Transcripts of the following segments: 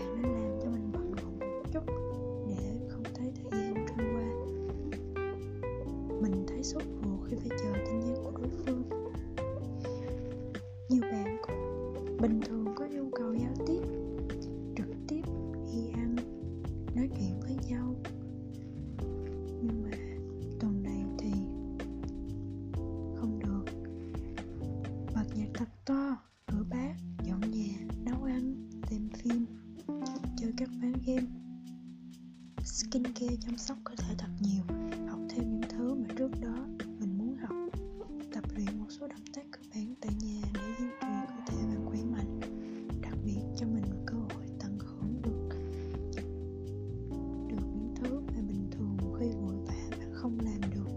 bạn nên làm cho mình bận rộn một chút để không thấy thời gian trôi qua. Mình thấy sốt ruột khi phải chờ tin nhắn của đối phương. Nhiều bạn cũng bình thường có nhu cầu giao tiếp, trực tiếp đi ăn, nói chuyện với nhau. Nhưng mà tuần này thì không được. Bật nhạc thật to, rửa bát, dọn nhà, nấu ăn, xem phim, chơi các ván game, skincare, chăm sóc cơ thể thật nhiều, học thêm những thứ mà trước đó mình muốn học, tập luyện một số động tác cơ bản tại nhà để duy trì cơ thể bạn khỏe mạnh, đặc biệt cho mình cơ hội tận hưởng được những thứ mà bình thường khi vội vã bạn không làm được.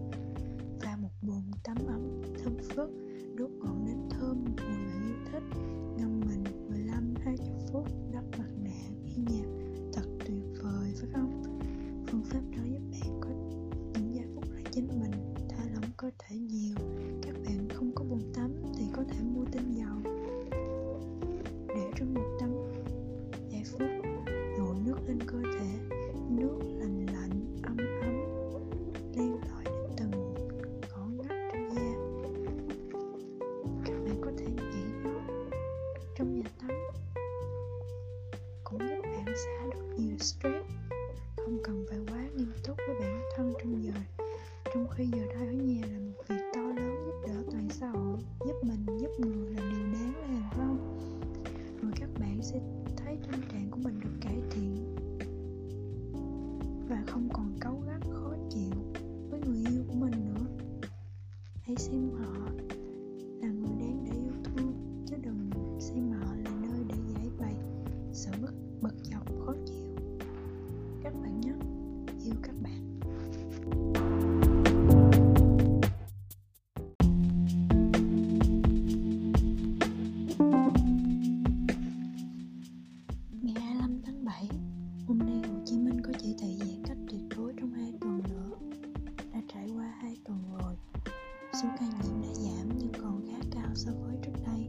Pha một bồn tắm ấm thơm phức, đốt ngọn nến thơm một mùi bạn yêu thích, ngâm mình 15-20 phút, đắp mặt nạ, nghe nhạc, thật tuyệt vời phải không? Phương pháp đó giúp bạn có những giây phút là chính mình, thả lỏng cơ thể nhiều. Các bạn không có bồn tắm thì có thể mua tinh dầu để trong bồn tắm vài phút, đổ nước lên cơ thể, nước lành lạnh ấm ấm len lỏi đến từng ngõ ngách trên da. Các bạn có thể nhảy nhót trong nhà tắm cũng giúp bạn xả được nhiều stress, không cần phải quá nghiêm túc với bản thân trong khi giờ đây ở nhà là một việc to lớn, giúp đỡ toàn xã hội, giúp mình, giúp người là điều đáng làm, phải không? Rồi các bạn sẽ thấy tâm trạng của mình được cải thiện và không còn cáu gắt khó chịu với người yêu của mình nữa. Hãy xem họ là người đáng để yêu thương, chứ đừng xem họ là nơi để giải bày sự bực dọc khó chịu. Các bạn nhé, yêu các bạn. Số ca nhiễm đã giảm nhưng còn khá cao so với trước đây.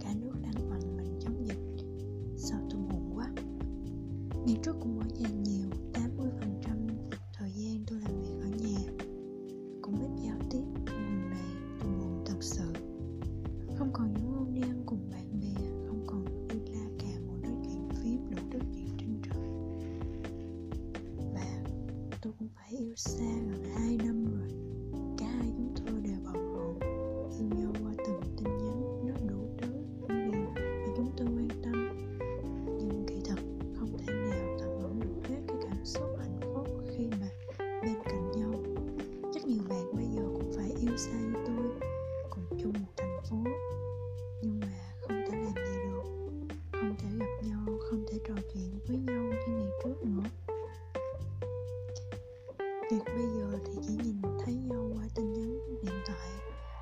Cả nước đang oằn mình chống dịch. Sao tôi buồn quá. Ngày trước cũng ở nhà nhiều, 80% thời gian tôi làm việc ở nhà, cũng ít giao tiếp. Lần này tôi buồn thật sự. Không còn những hôm đi ăn cùng bạn bè, không còn đi la cà ngồi nói chuyện phím đủ thứ chuyện trên trời. Và tôi cũng phải yêu xa gần 2 năm rồi. Xa như tôi, cùng chung một thành phố, nhưng mà không thể làm gì được, không thể gặp nhau, không thể trò chuyện với nhau như ngày trước nữa. Việc bây giờ thì chỉ nhìn thấy nhau qua tin nhắn điện thoại,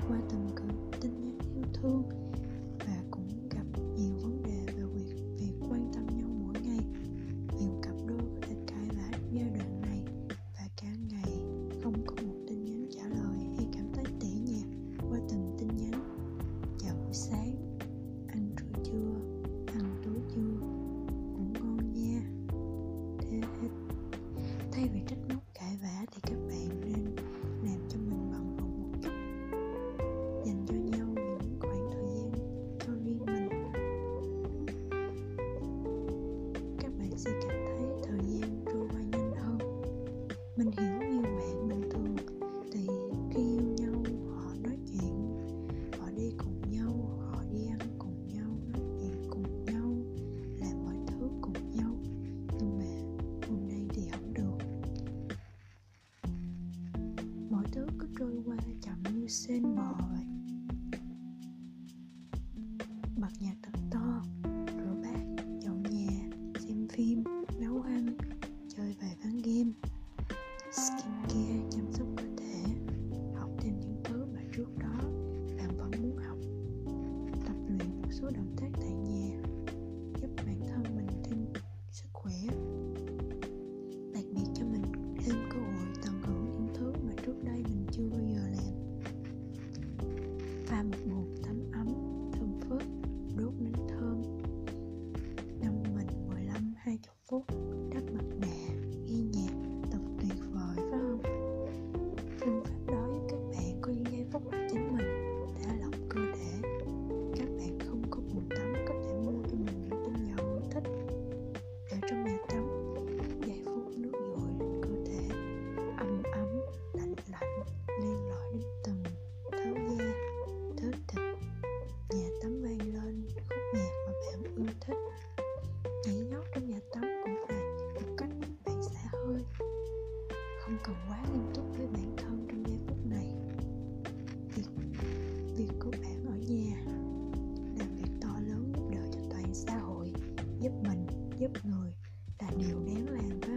qua từng cử tin nhắn yêu thương, và cũng gặp nhiều vấn đề về việc quan tâm nhau mỗi ngày. Nhiều cặp đôi có thể cãi vã giai đoạn này và cả ngày không có một tin nhắn trả lời. Sáng, ăn trưa chưa, ăn tối chưa, cũng ngon nha. Thế hết. Thay vì trách móc cãi vã thì các bạn nên làm cho mình bận rộn một chút, dành cho nhau những khoảng thời gian cho riêng mình. Các bạn sẽ cảm thấy thời gian trôi qua nhanh hơn. Mình hiểu nhiều bạn bình thường thì khi yêu nhau họ nói chuyện, họ đi cùng nhau, họ đi ăn cùng nhau, nói chuyện cùng nhau, làm mọi thứ cùng nhau. Nhưng mà hôm nay thì không được. Mọi thứ cứ trôi qua chậm như sên bò vậy. Bật nhạc thật to, rửa bát, dọn nhà, xem phim, nấu ăn, chơi vài ván game, skincare, chăm sóc cơ thể, học thêm những thứ mà trước đó số động tác tại nhà, giúp bản thân mình thêm sức khỏe, đặc biệt cho mình thêm cơ hội tận hưởng những thứ mà trước đây mình chưa bao giờ làm. phút, đắp mặt nạ, nghe nhạc, thật tuyệt vời phải không? Phương pháp đó giúp các bạn có những giây phút là chính mình, thả lỏng cơ thể. Các bạn không có bồn tắm, có thể mua cho mình những tinh dầu mình thích để trong nhà tắm. Giây phút nước dội lên cơ thể, ấm ấm, lạnh lạnh, len lỏi đến từng tháo da, thớ thịt. Nhà tắm vang lên khúc nhạc mà bạn ưa thích. Nhảy nhót trong nhà tắm cũng là một cách bạn xả hơi. Không cần quá nghiêm túc với bản thân trong giây phút này. Việc của bạn ở nhà là việc to lớn, giúp đỡ cho toàn xã hội, giúp mình, giúp người là điều đáng làm.